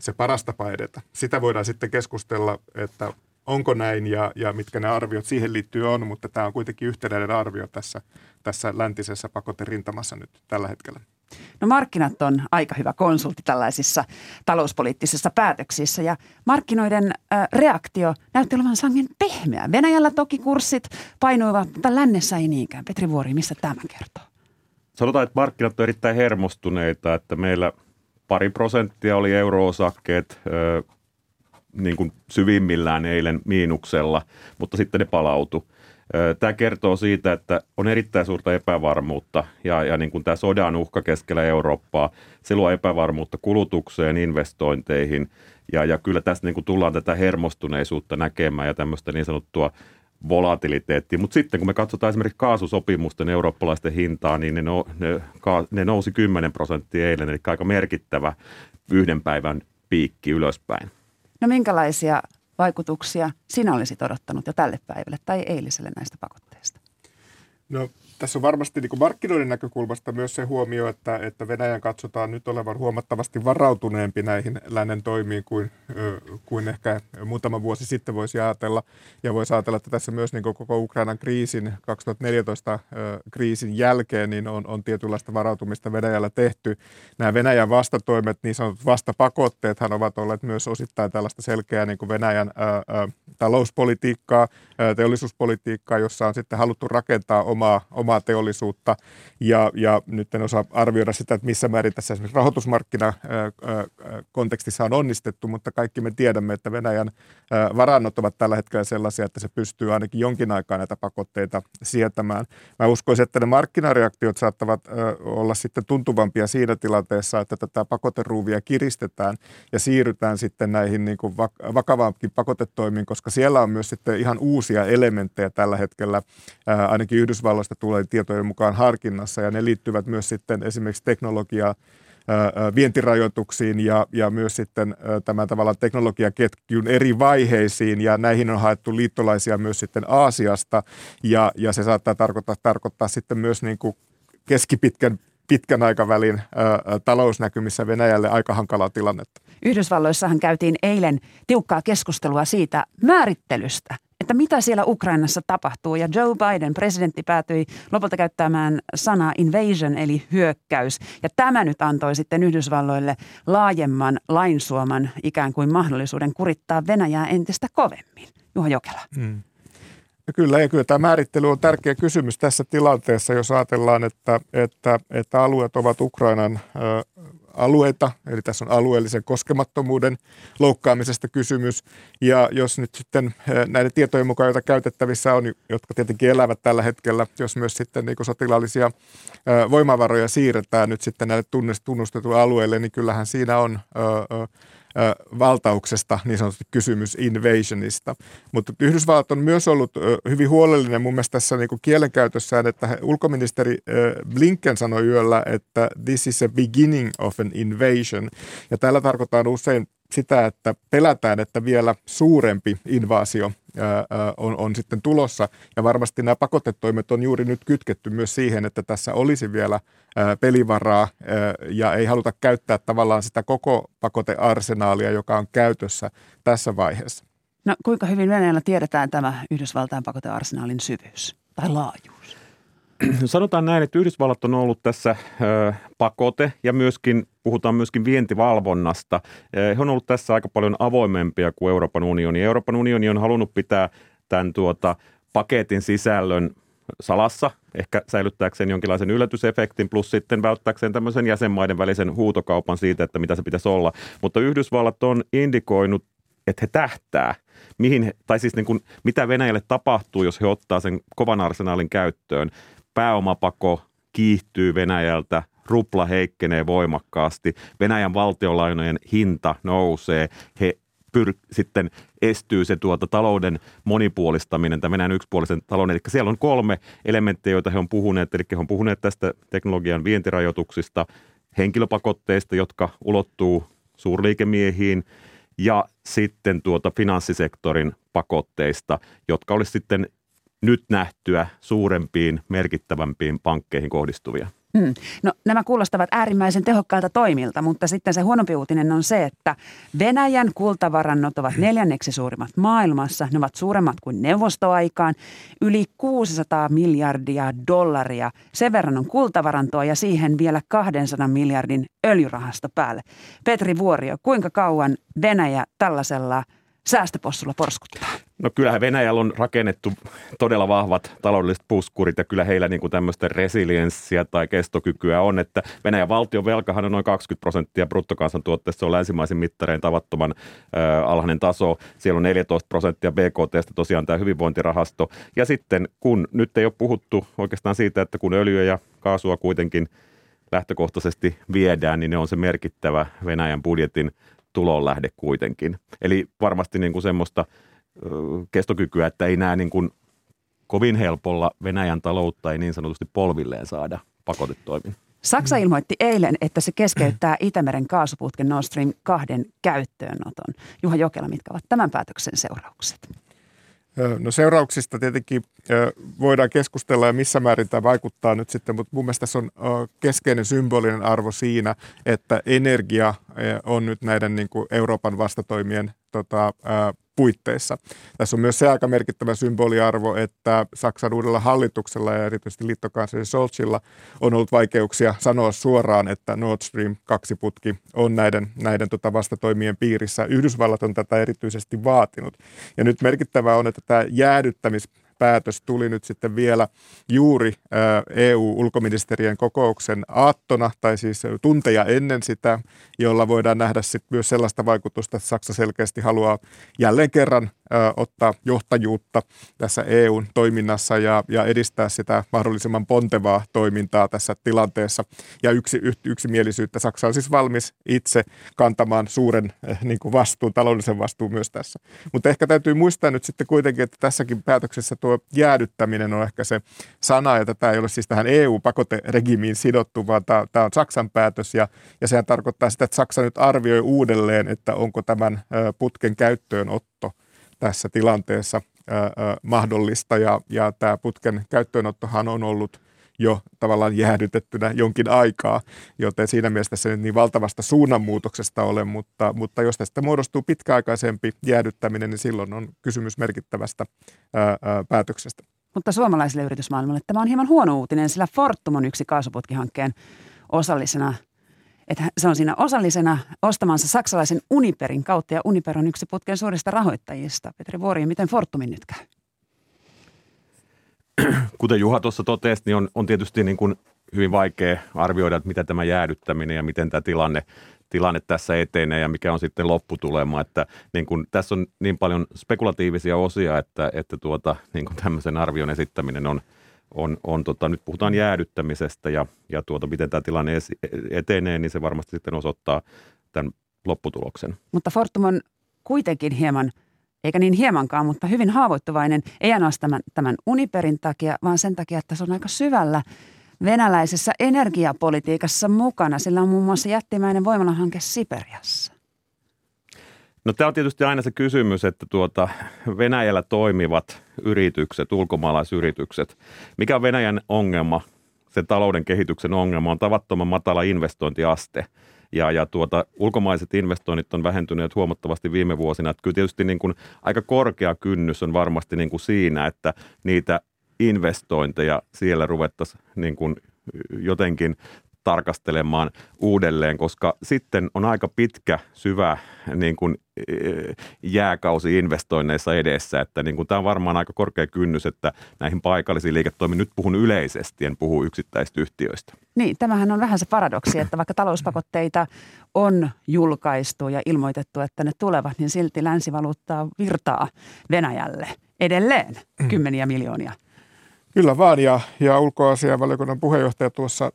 se paras tapa edetä. Sitä voidaan sitten keskustella, että onko näin ja mitkä ne arviot siihen liittyy on, mutta tämä on kuitenkin yhtenäinen arvio tässä läntisessä pakoterintamassa nyt tällä hetkellä. No markkinat on aika hyvä konsultti tällaisissa talouspoliittisissa päätöksissä ja markkinoiden reaktio näytti olevan sangen pehmeä. Venäjällä toki kurssit painuivat, mutta lännessä ei niinkään. Petri Vuori, mistä tämä kertoo? Sanotaan, että markkinat on erittäin hermostuneita, että meillä 2% oli euroosakkeet niin kuin syvimmillään eilen miinuksella, mutta sitten ne palautui. Tämä kertoo siitä, että on erittäin suurta epävarmuutta ja niin kuin tämä sodan uhka keskellä Eurooppaa, se luo epävarmuutta kulutukseen, investointeihin ja kyllä tässä niin kuin tullaan tätä hermostuneisuutta näkemään ja tämmöistä niin sanottua volatiliteettia. Mutta sitten kun me katsotaan esimerkiksi kaasusopimusten eurooppalaisten hintaa, niin ne nousi 10% eilen, eli aika merkittävä yhden päivän piikki ylöspäin. No minkälaisia vaikutuksia sinä olisit odottanut jo tälle päivälle tai eiliselle näistä pakotteista? No tässä on varmasti niin kuin markkinoiden näkökulmasta myös se huomio, että Venäjän katsotaan nyt olevan huomattavasti varautuneempi näihin lännen toimiin kuin ehkä muutama vuosi sitten voisi ajatella. Ja voisi ajatella, että tässä myös niin kuin koko Ukrainan kriisin, 2014 kriisin jälkeen niin on tietynlaista varautumista Venäjällä tehty. Nämä Venäjän vastatoimet, niin sanotut vastapakotteethan ovat olleet myös osittain tällaista selkeää niin kuin Venäjän talouspolitiikkaa, teollisuuspolitiikkaa, jossa on sitten haluttu rakentaa omaa teollisuutta ja nyt en osaa arvioida sitä, että missä määrin tässä esimerkiksi rahoitusmarkkinakontekstissa on onnistettu, mutta kaikki me tiedämme, että Venäjän varannot ovat tällä hetkellä sellaisia, että se pystyy ainakin jonkin aikaa näitä pakotteita sietämään. Mä uskoisin, että ne markkinareaktiot saattavat olla sitten tuntuvampia siinä tilanteessa, että tätä pakoteruuvia kiristetään ja siirrytään sitten näihin niin kuin vakavaankin pakotetoimiin, koska siellä on myös sitten ihan uusia elementtejä tällä hetkellä ainakin Yhdysvalloista tulee tietojen mukaan harkinnassa ja ne liittyvät myös sitten esimerkiksi teknologiaa, vientirajoituksiin ja myös sitten tämän tavallaan teknologiaketjun eri vaiheisiin ja näihin on haettu liittolaisia myös sitten Aasiasta ja se saattaa tarkoittaa sitten myös niin kuin keskipitkän aikavälin talousnäkymissä Venäjälle aika hankalaa tilannetta. Yhdysvalloissahan käytiin eilen tiukkaa keskustelua siitä määrittelystä, että mitä siellä Ukrainassa tapahtuu. Ja Joe Biden, presidentti, päätyi lopulta käyttämään sanaa invasion, eli hyökkäys. Ja tämä nyt antoi sitten Yhdysvalloille laajemman lainsuoman ikään kuin mahdollisuuden kurittaa Venäjää entistä kovemmin. Juha Jokela. Kyllä tämä määrittely on tärkeä kysymys tässä tilanteessa, jos ajatellaan, että alueet ovat Ukrainan alueita, eli tässä on alueellisen koskemattomuuden loukkaamisesta kysymys. Ja jos nyt sitten näiden tietojen mukaan, joita käytettävissä on, jotka tietenkin elävät tällä hetkellä, jos myös sitten niin kuin sotilaallisia voimavaroja siirretään nyt sitten näille tunnustetuille alueille, niin kyllähän siinä on valtauksesta, niin sanotusti kysymys invasionista. Mutta Yhdysvallat on myös ollut hyvin huolellinen mun mielestä tässä niin kuin kielenkäytössään, että ulkoministeri Blinken sanoi yöllä, että this is a beginning of an invasion. Ja tällä tarkoitetaan usein sitä, että pelätään, että vielä suurempi invaasio on sitten tulossa. Ja varmasti nämä pakotetoimet on juuri nyt kytketty myös siihen, että tässä olisi vielä pelivaraa ja ei haluta käyttää tavallaan sitä koko pakotearsenaalia, joka on käytössä tässä vaiheessa. No kuinka hyvin Venäjällä tiedetään tämä Yhdysvaltain pakotearsenaalin syvyys tai laajuus? Sanotaan näin, että Yhdysvallat on ollut tässä pakote ja myöskin puhutaan myöskin vientivalvonnasta. He on ollut tässä aika paljon avoimempia kuin Euroopan unioni. Euroopan unioni on halunnut pitää tämän paketin sisällön salassa, ehkä säilyttääkseen jonkinlaisen yllätysefektin, plus sitten välttääkseen tämmöisen jäsenmaiden välisen huutokaupan siitä, että mitä se pitäisi olla. Mutta Yhdysvallat on indikoinut, että he tähtää, mitä Venäjälle tapahtuu, jos he ottaa sen kovan arsenaalin käyttöön. Pääomapako kiihtyy Venäjältä, rupla heikkenee voimakkaasti, Venäjän valtiolainojen hinta nousee, he sitten estyy se talouden monipuolistaminen, tai Venäjän yksipuolisen talouden. Eli siellä on 3 elementtiä, joita he on puhuneet, eli he on puhuneet tästä teknologian vientirajoituksista, henkilöpakotteista, jotka ulottuu suurliikemiehiin, ja sitten finanssisektorin pakotteista, jotka olisi sitten nyt nähtyä suurempiin, merkittävämpiin pankkeihin kohdistuvia. No, nämä kuulostavat äärimmäisen tehokkailta toimilta, mutta sitten se huonompi uutinen on se, että Venäjän kultavarannot ovat 4. suurimmat maailmassa. Ne ovat suuremmat kuin neuvostoaikaan. Yli 600 miljardia $. Sen verran on kultavarantoa ja siihen vielä 200 miljardin öljyrahasto päälle. Petri Vuorio, kuinka kauan Venäjä tällaisella säästöpossulla porskuttaa? No kyllähän Venäjällä on rakennettu todella vahvat taloudelliset puskurit ja kyllä heillä tämmöistä resilienssiä tai kestokykyä on, että Venäjän valtion velkahan on noin 20% bruttokansantuotteesta, se on länsimaisen mittareen tavattoman alhainen taso, siellä on 14% BKT:stä tosiaan tämä hyvinvointirahasto ja sitten kun nyt ei ole puhuttu oikeastaan siitä, että kun öljyä ja kaasua kuitenkin lähtökohtaisesti viedään, niin ne on se merkittävä Venäjän budjetin tulonlähde kuitenkin. Eli varmasti semmoista kestokykyä, että ei näe kovin helpolla Venäjän taloutta ei niin sanotusti polvilleen saada pakotetoimin. Saksa ilmoitti eilen, että se keskeyttää Itämeren kaasuputken Nord Stream 2 käyttöönoton. Juha Jokela, mitkä ovat tämän päätöksen seuraukset? No seurauksista tietenkin voidaan keskustella ja missä määrin tämä vaikuttaa nyt sitten, mutta mun mielestä tässä on keskeinen symbolinen arvo siinä, että energia on nyt näiden Euroopan vastatoimien puitteissa. Tässä on myös se aika merkittävä symboliarvo, että Saksan uudella hallituksella ja erityisesti liittokansleri Scholzilla on ollut vaikeuksia sanoa suoraan, että Nord Stream 2-putki on näiden vastatoimien piirissä. Yhdysvallat on tätä erityisesti vaatinut. Ja nyt merkittävää on, että tämä jäädyttämispäätös tuli nyt sitten vielä juuri EU-ulkoministerien kokouksen aattona, tai siis tunteja ennen sitä, jolla voidaan nähdä sitten myös sellaista vaikutusta, että Saksa selkeästi haluaa jälleen kerran ottaa johtajuutta tässä EUn toiminnassa ja edistää sitä mahdollisimman pontevaa toimintaa tässä tilanteessa. Ja yksimielisyyttä Saksa on siis valmis itse kantamaan suuren vastuun, taloudellisen vastuun myös tässä. Mutta ehkä täytyy muistaa nyt sitten kuitenkin, että tässäkin päätöksessä tuo jäädyttäminen on ehkä se sana, ja tätä ei ole siis tähän EU-pakoteregimiin sidottu, vaan tämä on Saksan päätös, ja sehän tarkoittaa sitä, että Saksa nyt arvioi uudelleen, että onko tämän putken käyttöönotto tässä tilanteessa mahdollista, ja tämä putken käyttöönottohan on ollut jo tavallaan jäädytettynä jonkin aikaa, joten siinä mielessä se nyt niin valtavasta suunnanmuutoksesta ole, mutta jos tästä muodostuu pitkäaikaisempi jäädyttäminen, niin silloin on kysymys merkittävästä päätöksestä. Mutta suomalaisille yritysmaailmalle tämä on hieman huono uutinen, sillä Fortum on yksi kaasuputkihankkeen osallisena. Että se on siinä osallisena ostamansa saksalaisen Uniperin kautta, ja Uniper on yksi putken suurista rahoittajista. Petri Vuorio, miten Fortumin nyt käy? Kuten Juha tuossa totesi, niin on tietysti hyvin vaikea arvioida, että mitä tämä jäädyttäminen ja miten tämä tilanne tässä etenee ja mikä on sitten lopputulema. Että tässä on niin paljon spekulatiivisia osia, että tämmöisen arvion esittäminen on nyt puhutaan jäädyttämisestä ja miten tämä tilanne etenee, niin se varmasti sitten osoittaa tämän lopputuloksen. Mutta Fortum on kuitenkin hieman, eikä niin hiemankaan, mutta hyvin haavoittuvainen, ei ainoastaan tämän Uniperin takia, vaan sen takia, että se on aika syvällä venäläisessä energiapolitiikassa mukana. Sillä on muun muassa jättimäinen voimalahanke Siperiassa. No tämä on tietysti aina se kysymys, että Venäjällä toimivat yritykset, ulkomaalaisyritykset. Mikä on Venäjän ongelma, sen talouden kehityksen ongelma, on tavattoman matala investointiaste. Ulkomaiset investoinnit on vähentyneet huomattavasti viime vuosina. Että kyllä tietysti niin kuin aika korkea kynnys on varmasti niin kuin siinä, että niitä investointeja siellä ruvettaisiin niin kuin jotenkin tarkastelemaan uudelleen, koska sitten on aika pitkä, syvä niin kuin jääkausi investoinneissa edessä. Että niin kuin tämä on varmaan aika korkea kynnys, että näihin paikallisiin liiketoimiin, nyt puhun yleisesti, en puhu yksittäisistä yhtiöistä. Niin, tämähän on vähän se paradoksi, että vaikka talouspakotteita on julkaistu ja ilmoitettu, että ne tulevat, niin silti länsivaluuttaa virtaa Venäjälle edelleen kymmeniä miljoonia. Kyllä vaan, ja ulkoasiainvaliokunnan puheenjohtaja tuossa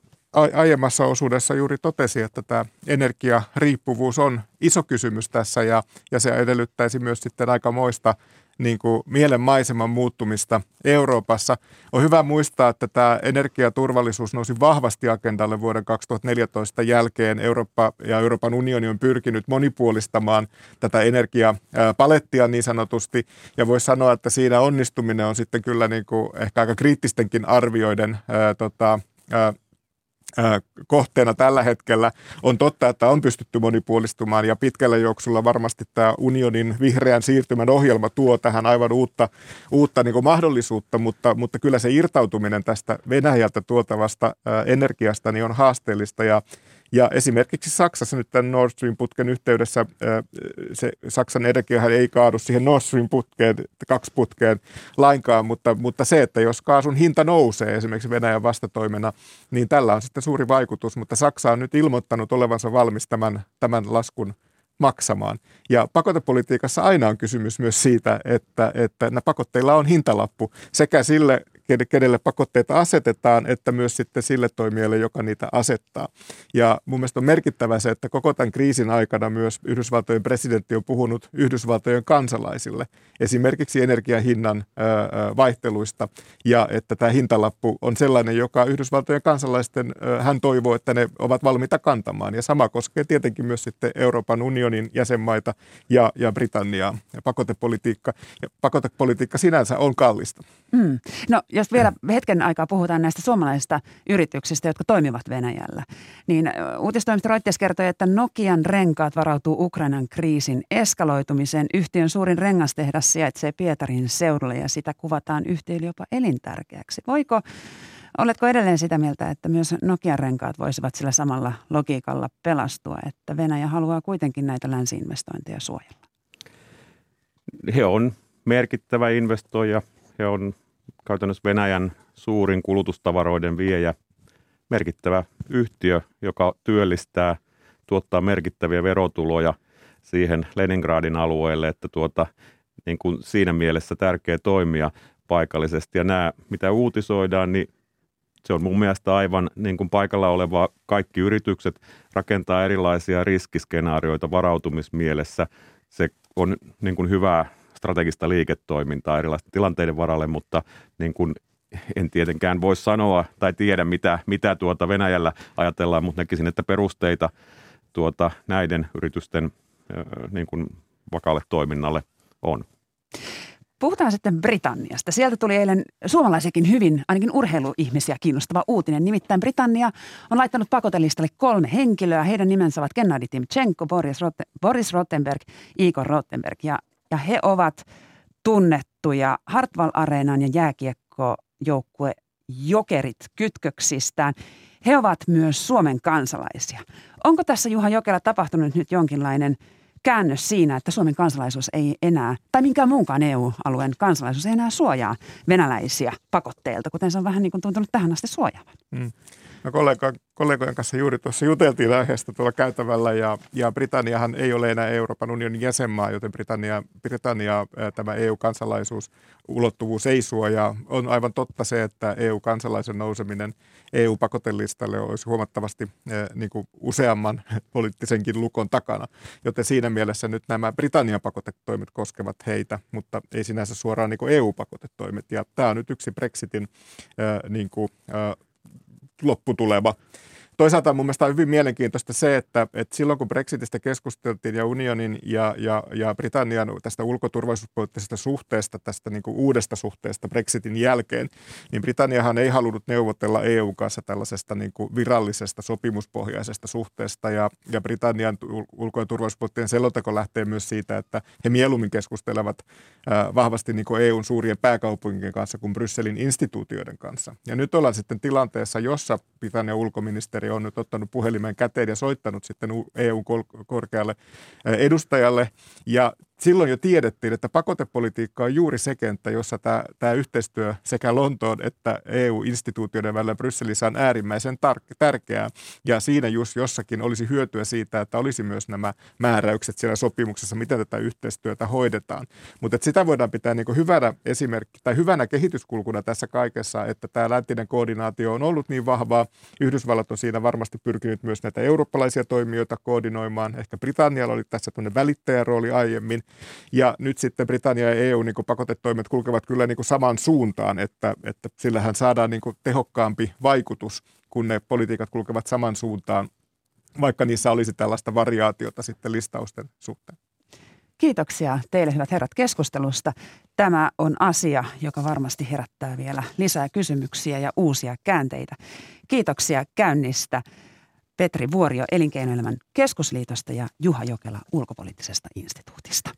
aiemmassa osuudessa juuri totesi, että tämä energiariippuvuus on iso kysymys tässä ja se edellyttäisi myös sitten aikamoista niin kuin mielenmaiseman muuttumista Euroopassa. On hyvä muistaa, että tämä energiaturvallisuus nousi vahvasti agendalle vuoden 2014 jälkeen. Eurooppa ja Euroopan unioni on pyrkinyt monipuolistamaan tätä energiapalettia niin sanotusti. Ja voisi sanoa, että siinä onnistuminen on sitten kyllä niin kuin ehkä aika kriittistenkin arvioiden kohteena tällä hetkellä. On totta, että on pystytty monipuolistumaan ja pitkällä juoksulla varmasti tämä unionin vihreän siirtymän ohjelma tuo tähän aivan uutta niin kuin mahdollisuutta, mutta kyllä se irtautuminen tästä Venäjältä tuotavasta energiasta niin on haasteellista ja esimerkiksi Saksassa nyt tämän Nord Stream-putken yhteydessä se Saksan energiahan ei kaadu siihen Nord Stream-putkeen, kaksiputkeen lainkaan, mutta se, että jos kaasun hinta nousee esimerkiksi Venäjän vastatoimena, niin tällä on sitten suuri vaikutus, mutta Saksa on nyt ilmoittanut olevansa valmis tämän laskun maksamaan. Ja pakotepolitiikassa aina on kysymys myös siitä, että pakotteilla on hintalappu sekä sille, kenelle pakotteita asetetaan, että myös sitten sille toimijalle, joka niitä asettaa. Ja mun mielestä on merkittävä se, että koko tämän kriisin aikana myös Yhdysvaltojen presidentti on puhunut Yhdysvaltojen kansalaisille esimerkiksi energiahinnan vaihteluista ja että tämä hintalappu on sellainen, joka Yhdysvaltojen kansalaisten hän toivoo, että ne ovat valmiita kantamaan. Ja sama koskee tietenkin myös sitten Euroopan unionin jäsenmaita ja Britanniaa. Ja pakotepolitiikka sinänsä on kallista. Mm. No, jos vielä hetken aikaa puhutaan näistä suomalaisista yrityksistä, jotka toimivat Venäjällä, niin uutistoimisto Reuters kertoi, että Nokian renkaat varautuu Ukrainan kriisin eskaloitumiseen. Yhtiön suurin rengastehdas sijaitsee Pietarin seudulla ja sitä kuvataan yhtiölle jopa elintärkeäksi. Oletko edelleen sitä mieltä, että myös Nokian renkaat voisivat sillä samalla logiikalla pelastua, että Venäjä haluaa kuitenkin näitä länsi-investointeja suojella? He on merkittävä investoija. He on käytännössä Venäjän suurin kulutustavaroiden viejä, merkittävä yhtiö, joka työllistää, tuottaa merkittäviä verotuloja siihen Leningradin alueelle, että niin kuin siinä mielessä tärkeä toimia paikallisesti. Ja nämä, mitä uutisoidaan, niin se on mun mielestä aivan niin kuin paikalla olevaa. Kaikki yritykset rakentaa erilaisia riskiskenaarioita varautumismielessä. Se on niin kuin hyvää strategista liiketoimintaa erilaisten tilanteiden varalle, mutta niin kuin en tietenkään voi sanoa tai tiedä, mitä Venäjällä ajatellaan, mutta näkisin, että perusteita näiden yritysten niin kuin vakaalle toiminnalle on. Puhutaan sitten Britanniasta. Sieltä tuli eilen suomalaisiakin hyvin, ainakin urheiluihmisiä kiinnostava uutinen. Nimittäin Britannia on laittanut pakotelistalle 3 henkilöä. Heidän nimensä ovat Gennadi Timchenko, Boris Rottenberg, Igor Rottenberg ja he ovat tunnettuja Hartwall-areenan ja jääkiekkojoukkue Jokerit kytköksistään. He ovat myös Suomen kansalaisia. Onko tässä, Juha Jokela, tapahtunut nyt jonkinlainen käännös siinä, että Suomen kansalaisuus ei enää, tai minkään muunkaan EU-alueen kansalaisuus ei enää suojaa venäläisiä pakotteilta, kuten se on vähän niin kuin tuntunut tähän asti suojaavan? Mm. No kollegojen kanssa juuri tuossa juteltiin aiheesta tuolla käytävällä ja Britanniahan ei ole enää Euroopan unionin jäsenmaa, joten Britannia tämä EU-kansalaisuusulottuvuus ei suojaa. On aivan totta se, että EU-kansalaisen nouseminen EU-pakotelistalle olisi huomattavasti niin kuin useamman poliittisenkin lukon takana, joten siinä mielessä nyt nämä Britannian pakotetoimet koskevat heitä, mutta ei sinänsä suoraan niin kuin EU-pakotetoimet ja tämä on nyt yksi Brexitin lopputulema. Toisaalta mun mielestä on hyvin mielenkiintoista se, että silloin kun Brexitistä keskusteltiin ja unionin ja Britannian tästä ulkoturvallisuuspoliittisesta suhteesta, tästä niin kuin uudesta suhteesta Brexitin jälkeen, niin Britanniahan ei halunnut neuvotella EU:n kanssa tällaisesta niin kuin virallisesta sopimuspohjaisesta suhteesta ja Britannian ulko- ja turvallisuuspoliittinen selonteko lähtee myös siitä, että he mieluummin keskustelevat vahvasti niin kuin EU:n suurien pääkaupunkien kanssa kuin Brysselin instituutioiden kanssa. Ja nyt ollaan sitten tilanteessa, jossa Britannian ulkoministeri on nyt ottanut puhelimen käteen ja soittanut sitten EU-korkealle edustajalle. Ja silloin jo tiedettiin, että pakotepolitiikka on juuri se kenttä, jossa tämä yhteistyö sekä Lontoon että EU-instituutioiden välillä Brysselissä on äärimmäisen tärkeää. Ja siinä just jossakin olisi hyötyä siitä, että olisi myös nämä määräykset siellä sopimuksessa, miten tätä yhteistyötä hoidetaan. Mutta sitä voidaan pitää niin kuin hyvänä esimerkki tai hyvänä kehityskulkuna tässä kaikessa, että tämä läntinen koordinaatio on ollut niin vahvaa. Yhdysvallat on siinä varmasti pyrkinyt myös näitä eurooppalaisia toimijoita koordinoimaan. Ehkä Britannialla oli tässä tämmöinen välittäjärooli aiemmin. Ja nyt sitten Britannia ja EU niin kuin pakotetoimet kulkevat kyllä niin kuin samaan suuntaan, että sillähän saadaan niin kuin tehokkaampi vaikutus, kun ne politiikat kulkevat saman suuntaan, vaikka niissä olisi tällaista variaatiota sitten listausten suhteen. Kiitoksia teille, hyvät herrat, keskustelusta. Tämä on asia, joka varmasti herättää vielä lisää kysymyksiä ja uusia käänteitä. Kiitoksia käynnistä. Petri Vuorio Elinkeinoelämän keskusliitosta ja Juha Jokela Ulkopoliittisesta instituutista.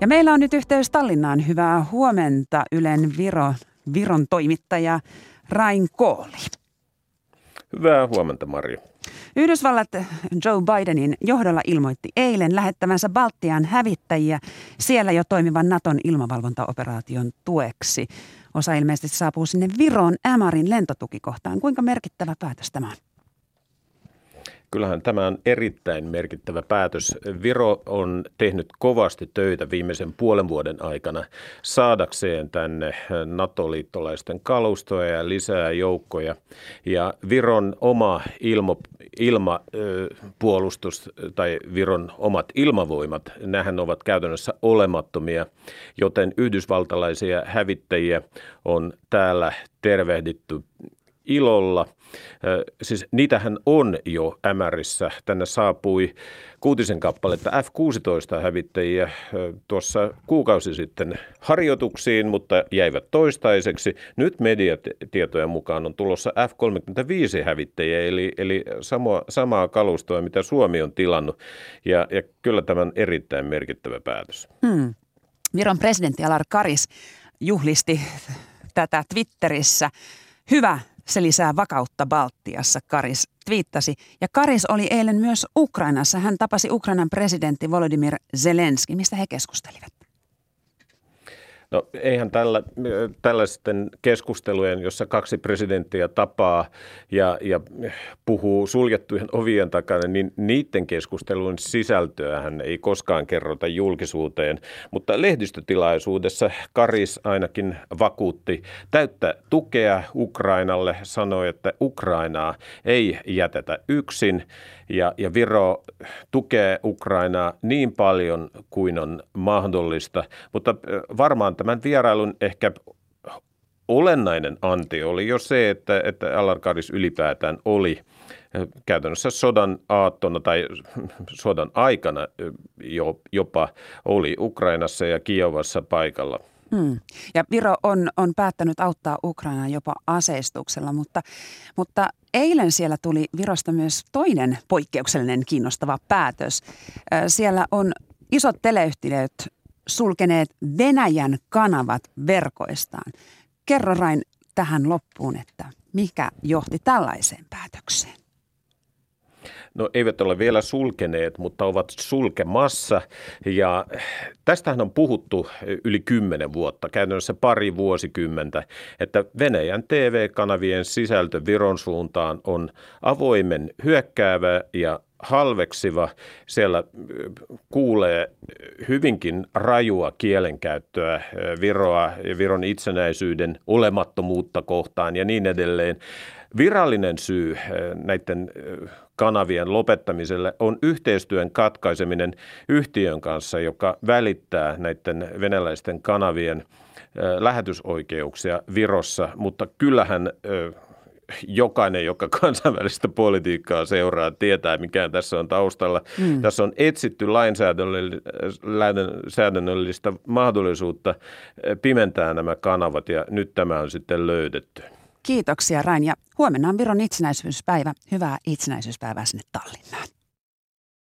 Ja meillä on nyt yhteys Tallinnaan. Hyvää huomenta Ylen Viron toimittaja Rain Kooli. Hyvää huomenta Marjo. Yhdysvallat Joe Bidenin johdolla ilmoitti eilen lähettävänsä Baltian hävittäjiä siellä jo toimivan Naton ilmavalvontaoperaation tueksi. Osa ilmeisesti saapuu sinne Viron Ämarin lentotukikohtaan. Kuinka merkittävä päätös tämä on? Kyllähän tämä on erittäin merkittävä päätös. Viro on tehnyt kovasti töitä viimeisen puolen vuoden aikana saadakseen tänne NATO-liittolaisten kalustoa ja lisää joukkoja. Ja Viron oma ilmapuolustus tai Viron omat ilmavoimat, nämähän ovat käytännössä olemattomia, joten yhdysvaltalaisia hävittäjiä on täällä tervehditty ilolla. Siis niitähän on jo Ämärissä. Tänne saapui kuutisen kappaletta F-16-hävittäjiä tuossa kuukausi sitten harjoituksiin, mutta jäivät toistaiseksi. Nyt mediatietojen mukaan on tulossa F-35-hävittäjiä, eli samaa kalustoa, mitä Suomi on tilannut. Ja kyllä tämä on erittäin merkittävä päätös. Viron presidentti Alar Karis juhlisti tätä Twitterissä. Hyvä, se lisää vakautta Baltiassa, Karis twiittasi. Ja Karis oli eilen myös Ukrainassa. Hän tapasi Ukrainan presidentti Volodymyr Zelenskyi. Mistä he keskustelivat? No eihän tällaisten keskustelujen, jossa kaksi presidenttiä tapaa ja puhuu suljettujen ovien takana, niin niiden keskustelujen sisältöähän ei koskaan kerrota julkisuuteen. Mutta lehdistötilaisuudessa Karis ainakin vakuutti täyttä tukea Ukrainalle, sanoi, että Ukrainaa ei jätetä yksin ja Viro tukee Ukrainaa niin paljon kuin on mahdollista, mutta varmaan tämän vierailun ehkä olennainen anti oli jo se, että Alar Karis ylipäätään oli käytännössä sodan aattona tai sodan aikana jopa oli Ukrainassa ja Kiovassa paikalla. Ja Viro on päättänyt auttaa Ukrainaa jopa aseistuksella, mutta eilen siellä tuli Virosta myös toinen poikkeuksellinen kiinnostava päätös. Siellä on isot teleyhtiöt sulkeneet Venäjän kanavat verkoistaan. Kerro Rain tähän loppuun, että mikä johti tällaiseen päätökseen? No eivät ole vielä sulkeneet, mutta ovat sulkemassa ja tästähän on puhuttu yli 10 vuotta, käytännössä pari vuosikymmentä, että Venäjän TV-kanavien sisältö Viron suuntaan on avoimen hyökkäävä ja halveksiva. Siellä kuulee hyvinkin rajua kielenkäyttöä Viroa, Viron itsenäisyyden olemattomuutta kohtaan ja niin edelleen. Virallinen syy näiden kanavien lopettamiselle on yhteistyön katkaiseminen yhtiön kanssa, joka välittää näiden venäläisten kanavien lähetysoikeuksia Virossa, mutta kyllähän jokainen, joka kansainvälistä politiikkaa seuraa, tietää, mikä tässä on taustalla. Tässä on etsitty lainsäädännöllistä mahdollisuutta pimentää nämä kanavat ja nyt tämä on sitten löydetty. Kiitoksia Rain ja huomenna on Viron itsenäisyyspäivä. Hyvää itsenäisyyspäivää sinne Tallinnaan.